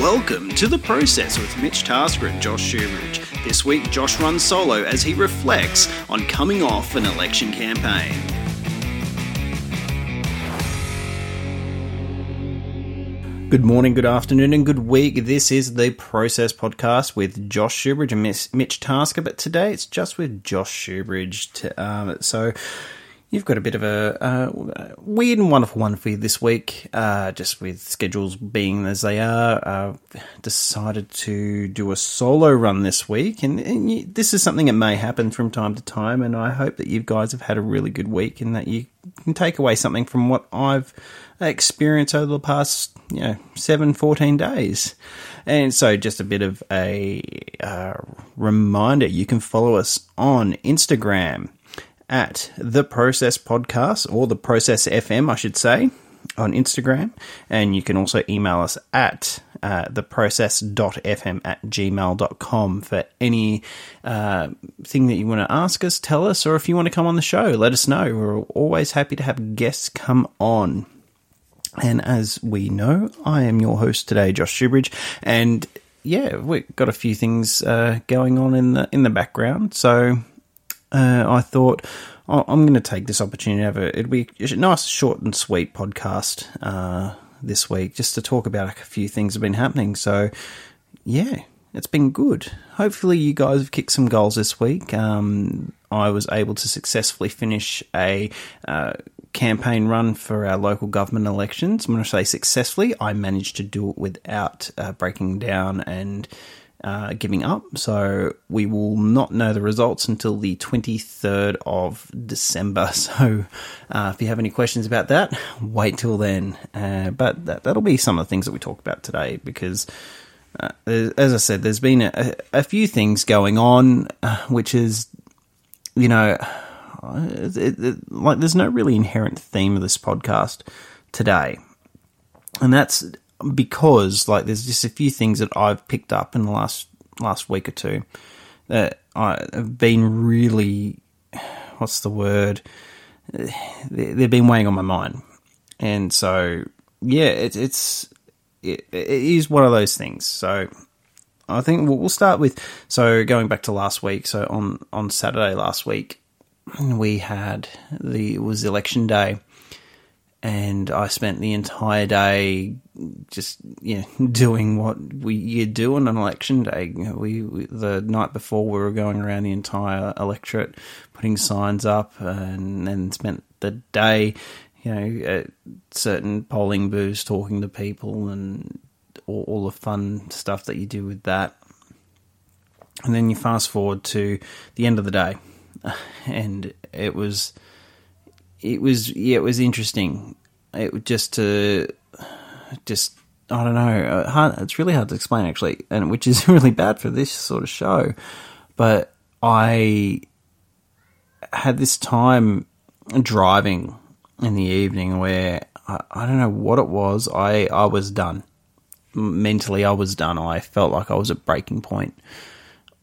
Welcome to The Process with Mitch Tasker and Josh Shoebridge. This week, Josh runs solo as he reflects on coming off an election campaign. Good morning, good afternoon, and good week. This is The Process podcast with Josh Shoebridge and Mitch Tasker, but today it's just with Josh Shoebridge. So you've got a bit of a weird and wonderful one for you this week, just with schedules being as they are. Decided to do a solo run this week, and this is something that may happen from time to time, and I hope that you guys have had a really good week and that you can take away something from what I've experienced over the past 14 days. And so just a bit of a reminder, you can follow us on Instagram at The Process Podcast, or The Process FM, I should say, on Instagram. And you can also email us at theprocess.fm@gmail.com for any thing that you want to ask us, tell us, or if you want to come on the show, let us know. We're always happy to have guests come on. And as we know, I am your host today, Josh Shoebridge, and we've got a few things going on in the background. So I thought I'm going to take this opportunity to have it'd be a nice, short and sweet podcast this week, just to talk about a few things that have been happening. So it's been good. Hopefully you guys have kicked some goals this week. I was able to successfully finish a campaign run for our local government elections. I'm going to say successfully. I managed to do it without breaking down and giving up. So we will not know the results until the 23rd of December. So if you have any questions about that, wait till then. But that'll be some of the things that we talk about today, because as I said, there's been a few things going on, which is, like there's no really inherent theme of this podcast today. And that's because there's just a few things that I've picked up in the last week or two that I've been really, they've been weighing on my mind. And so, it is one of those things. So I think we'll start with, going back to last week. So on Saturday last week, we had it was election day, and I spent the entire day just doing what you do on an election day. We the night before, we were going around the entire electorate putting signs up, and then spent the day at certain polling booths talking to people and all the fun stuff that you do with that. And then you fast forward to the end of the day. And it was interesting. It just I don't know. It's really hard to explain, actually, and which is really bad for this sort of show. But I had this time driving in the evening where I don't know what it was. I was done mentally. I was done. I felt like I was at breaking point.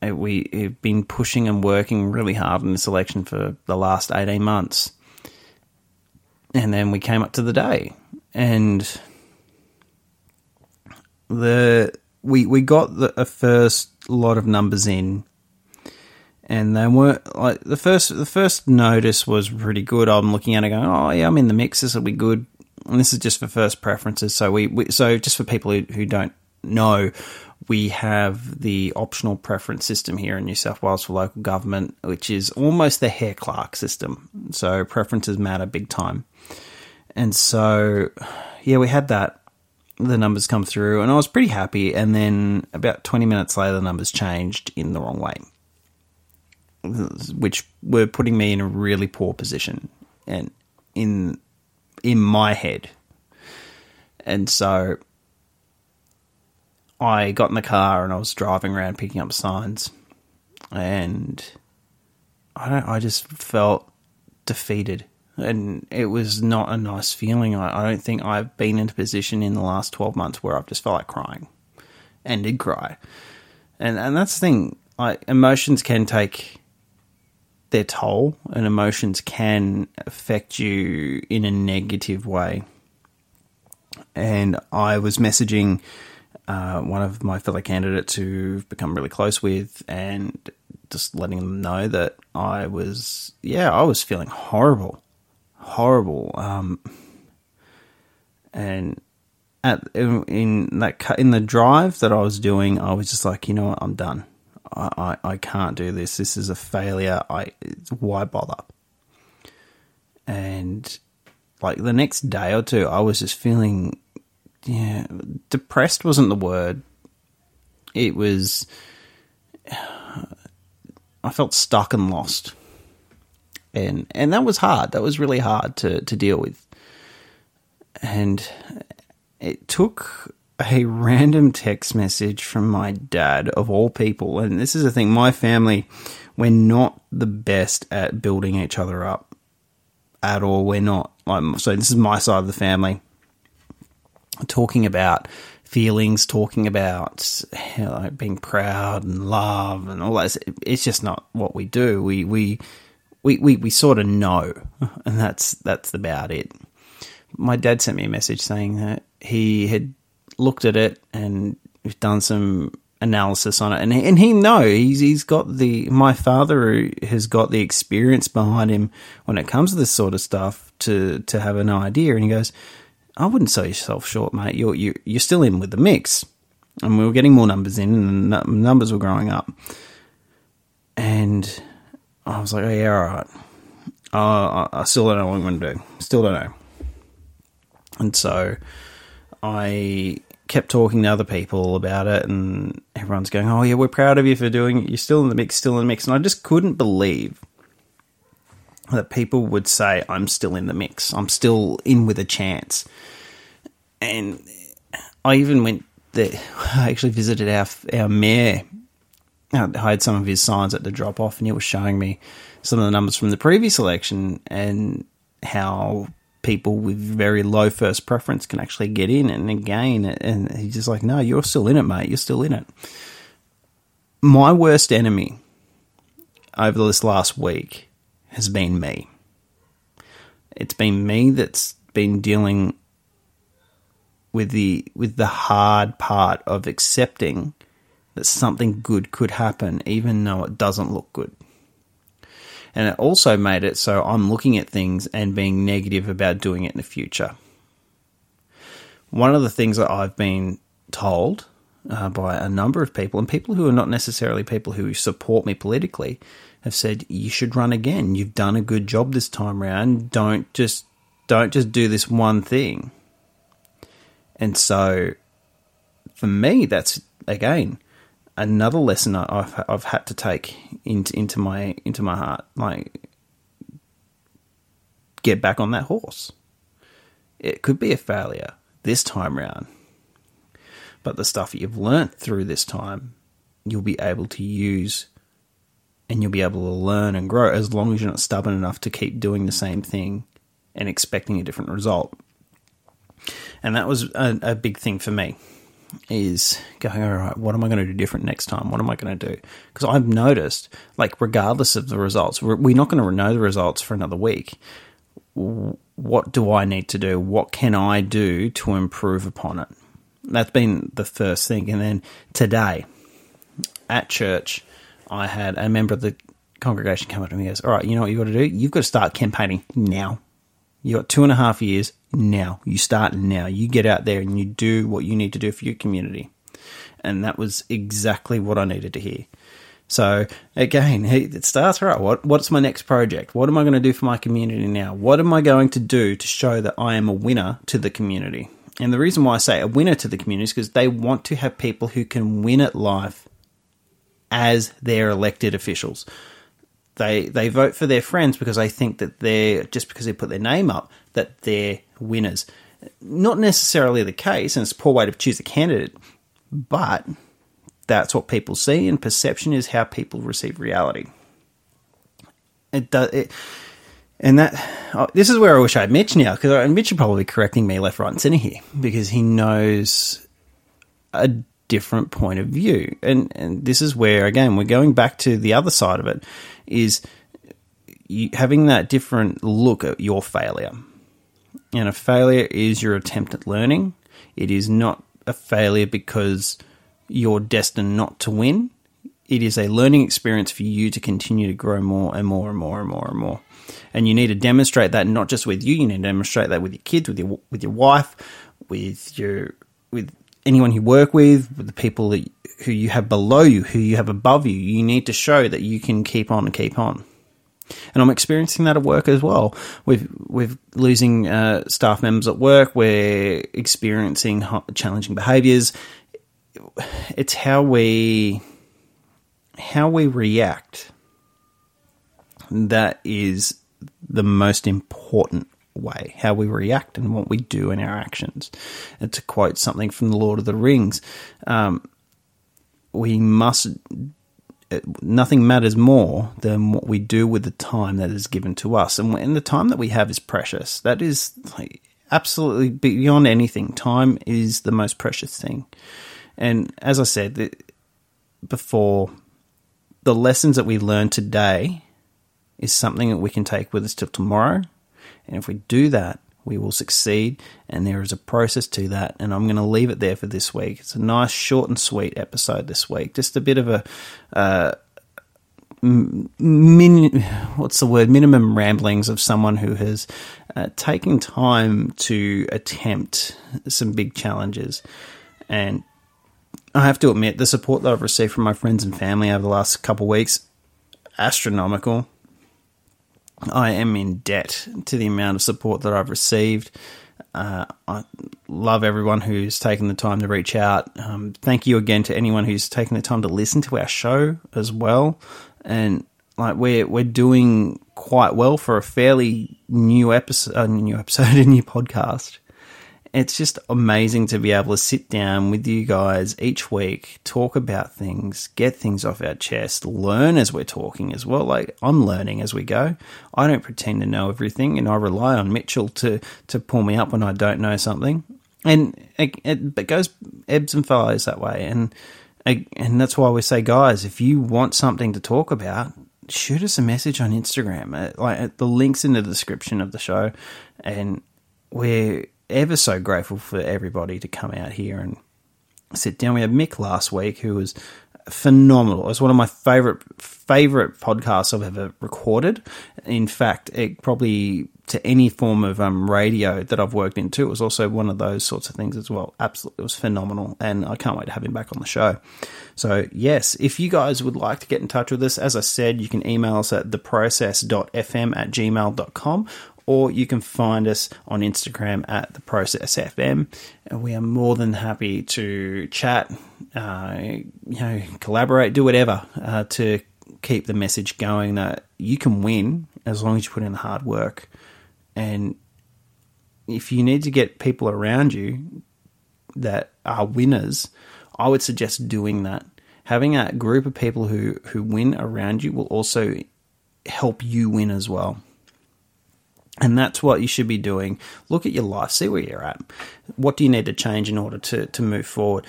We have been pushing and working really hard in this election for the last 18 months. And then we came up to the day, and we got a first lot of numbers in, and they weren't like the first notice was pretty good. I'm looking at it going, oh yeah, I'm in the mix. This will be good. And this is just for first preferences. So so just for people who don't know, we have the optional preference system here in New South Wales for local government, which is almost the Hare Clark system. So preferences matter big time. And so, we had that. The numbers come through, and I was pretty happy. And then about 20 minutes later, the numbers changed in the wrong way, which were putting me in a really poor position and in my head. And so I got in the car and I was driving around picking up signs, and I just felt defeated, and it was not a nice feeling. I don't think I've been in a position in the last 12 months where I've just felt like crying, and did cry. And that's the thing, emotions can take their toll, and emotions can affect you in a negative way. And I was messaging one of my fellow candidates who've become really close with, and just letting them know that I was feeling horrible. And in the drive that I was doing, I was just like, you know what, I'm done. I can't do this. This is a failure. Why bother? And like the next day or two, I was just feeling, depressed wasn't the word. It was, I felt stuck and lost. And that was hard. That was really hard to deal with. And it took a random text message from my dad, of all people. And this is the thing, my family, we're not the best at building each other up at all. We're not. So this is my side of the family. Talking about feelings, talking about being proud and love and all that. It's just not what we do. We sort of know, and that's about it. My dad sent me a message saying that he had looked at it and done some analysis on it, and he knows he's got my father, who has got the experience behind him when it comes to this sort of stuff, to have an idea. And he goes, "I wouldn't sell yourself short, mate. You're still in with the mix," and we were getting more numbers in, and the numbers were growing up, and I was like, "Oh yeah, all right. I still don't know what I'm going to do. Still don't know." And so I kept talking to other people about it, and everyone's going, "Oh yeah, we're proud of you for doing it. You're still in the mix, still in the mix." And I just couldn't believe that people would say, "I'm still in the mix. I'm still in with a chance." And I even visited our mayor. I had some of his signs at the drop-off, and he was showing me some of the numbers from the previous election and how people with very low first preference can actually get in and again. And he's just like, "No, you're still in it, mate. You're still in it." My worst enemy over this last week has been me. It's been me that's been dealing with the hard part of accepting that something good could happen, even though it doesn't look good. And it also made it so I'm looking at things and being negative about doing it in the future. One of the things that I've been told by a number of people, and people who are not necessarily people who support me politically, have said, "You should run again. You've done a good job this time around. Don't just do this one thing." And so for me, that's again another lesson I've had to take into my heart, like get back on that horse. It could be a failure this time round, but the stuff that you've learnt through this time, you'll be able to use, and you'll be able to learn and grow, as long as you're not stubborn enough to keep doing the same thing and expecting a different result. And that was a big thing for me. Is going, all right, what am I going to do different next time? What am I going to do? Because I've noticed, like, regardless of the results, we're not going to know the results for another week. What do I need to do? What can I do to improve upon it? That's been the first thing. And then today at church, I had a member of the congregation come up to me and goes, "All right, you know what you've got to do? You've got to start campaigning now. You've got 2.5 years now. You start now. You get out there and you do what you need to do for your community." And that was exactly what I needed to hear. So, again, it starts right. What's my next project? What am I going to do for my community now? What am I going to do to show that I am a winner to the community? And the reason why I say a winner to the community is because they want to have people who can win at life as their elected officials. They vote for their friends because they think that they're, just because they put their name up, that they're winners. Not necessarily the case, and it's a poor way to choose a candidate, but that's what people see, and perception is how people receive reality. This is where I wish I had Mitch now, because Mitch would probably be correcting me left, right, and centre here, because he knows a different point of view. And this is where, again, we're going back to the other side of it, is you having that different look at your failure. And a failure is your attempt at learning. It is not a failure because you're destined not to win. It is a learning experience for you to continue to grow more and more and more and more and more. And you need to demonstrate that not just with you. You need to demonstrate that with your kids, with your wife, with anyone you work with the people who you have below you, who you have above you. You need to show that you can keep on and keep on. And I'm experiencing that at work as well. With losing staff members at work, we're experiencing challenging behaviours. It's how we react that is the most important way. How we react and what we do in our actions. And to quote something from the Lord of the Rings, nothing matters more than what we do with the time that is given to us. And the time that we have is precious. That is absolutely beyond anything. Time is the most precious thing. And as I said before, the lessons that we learn today is something that we can take with us till tomorrow. And if we do that, we will succeed. And there is a process to that. And I'm going to leave it there for this week. It's a nice, short and sweet episode this week. Just a bit of a minimum ramblings of someone who has taken time to attempt some big challenges. And I have to admit, the support that I've received from my friends and family over the last couple of weeks, astronomical. I am in debt to the amount of support that I've received. I love everyone who's taken the time to reach out. Thank you again to anyone who's taken the time to listen to our show as well. And like we're doing quite well for a fairly new podcast. It's just amazing to be able to sit down with you guys each week, talk about things, get things off our chest, learn as we're talking as well. Like, I'm learning as we go. I don't pretend to know everything, and I rely on Mitchell to pull me up when I don't know something. And it goes ebbs and flows that way. And that's why we say, guys, if you want something to talk about, shoot us a message on Instagram. The link's in the description of the show. And we're ever so grateful for everybody to come out here and sit down. We had Mick last week, who was phenomenal. It was one of my favorite podcasts I've ever recorded. In fact, it probably to any form of radio that I've worked into, it was also one of those sorts of things as well. Absolutely, it was phenomenal, and I can't wait to have him back on the show. So yes, if you guys would like to get in touch with us, as I said, you can email us at theprocess.fm@gmail.com. Or you can find us on Instagram at The Process FM. We are more than happy to chat, collaborate, do whatever to keep the message going that you can win as long as you put in the hard work. And if you need to get people around you that are winners, I would suggest doing that. Having a group of people who win around you will also help you win as well. And that's what you should be doing. Look at your life, see where you're at. What do you need to change in order to move forward?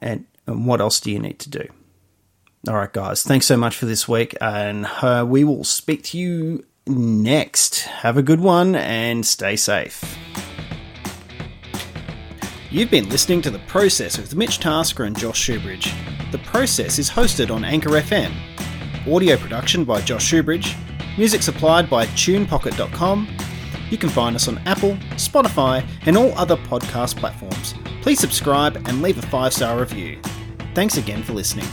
And what else do you need to do? All right, guys, thanks so much for this week. And we will speak to you next. Have a good one and stay safe. You've been listening to The Process with Mitch Tasker and Josh Shoebridge. The Process is hosted on Anchor FM. Audio production by Josh Shoebridge. Music supplied by TunePocket.com. You can find us on Apple, Spotify, and all other podcast platforms. Please subscribe and leave a 5-star review. Thanks again for listening.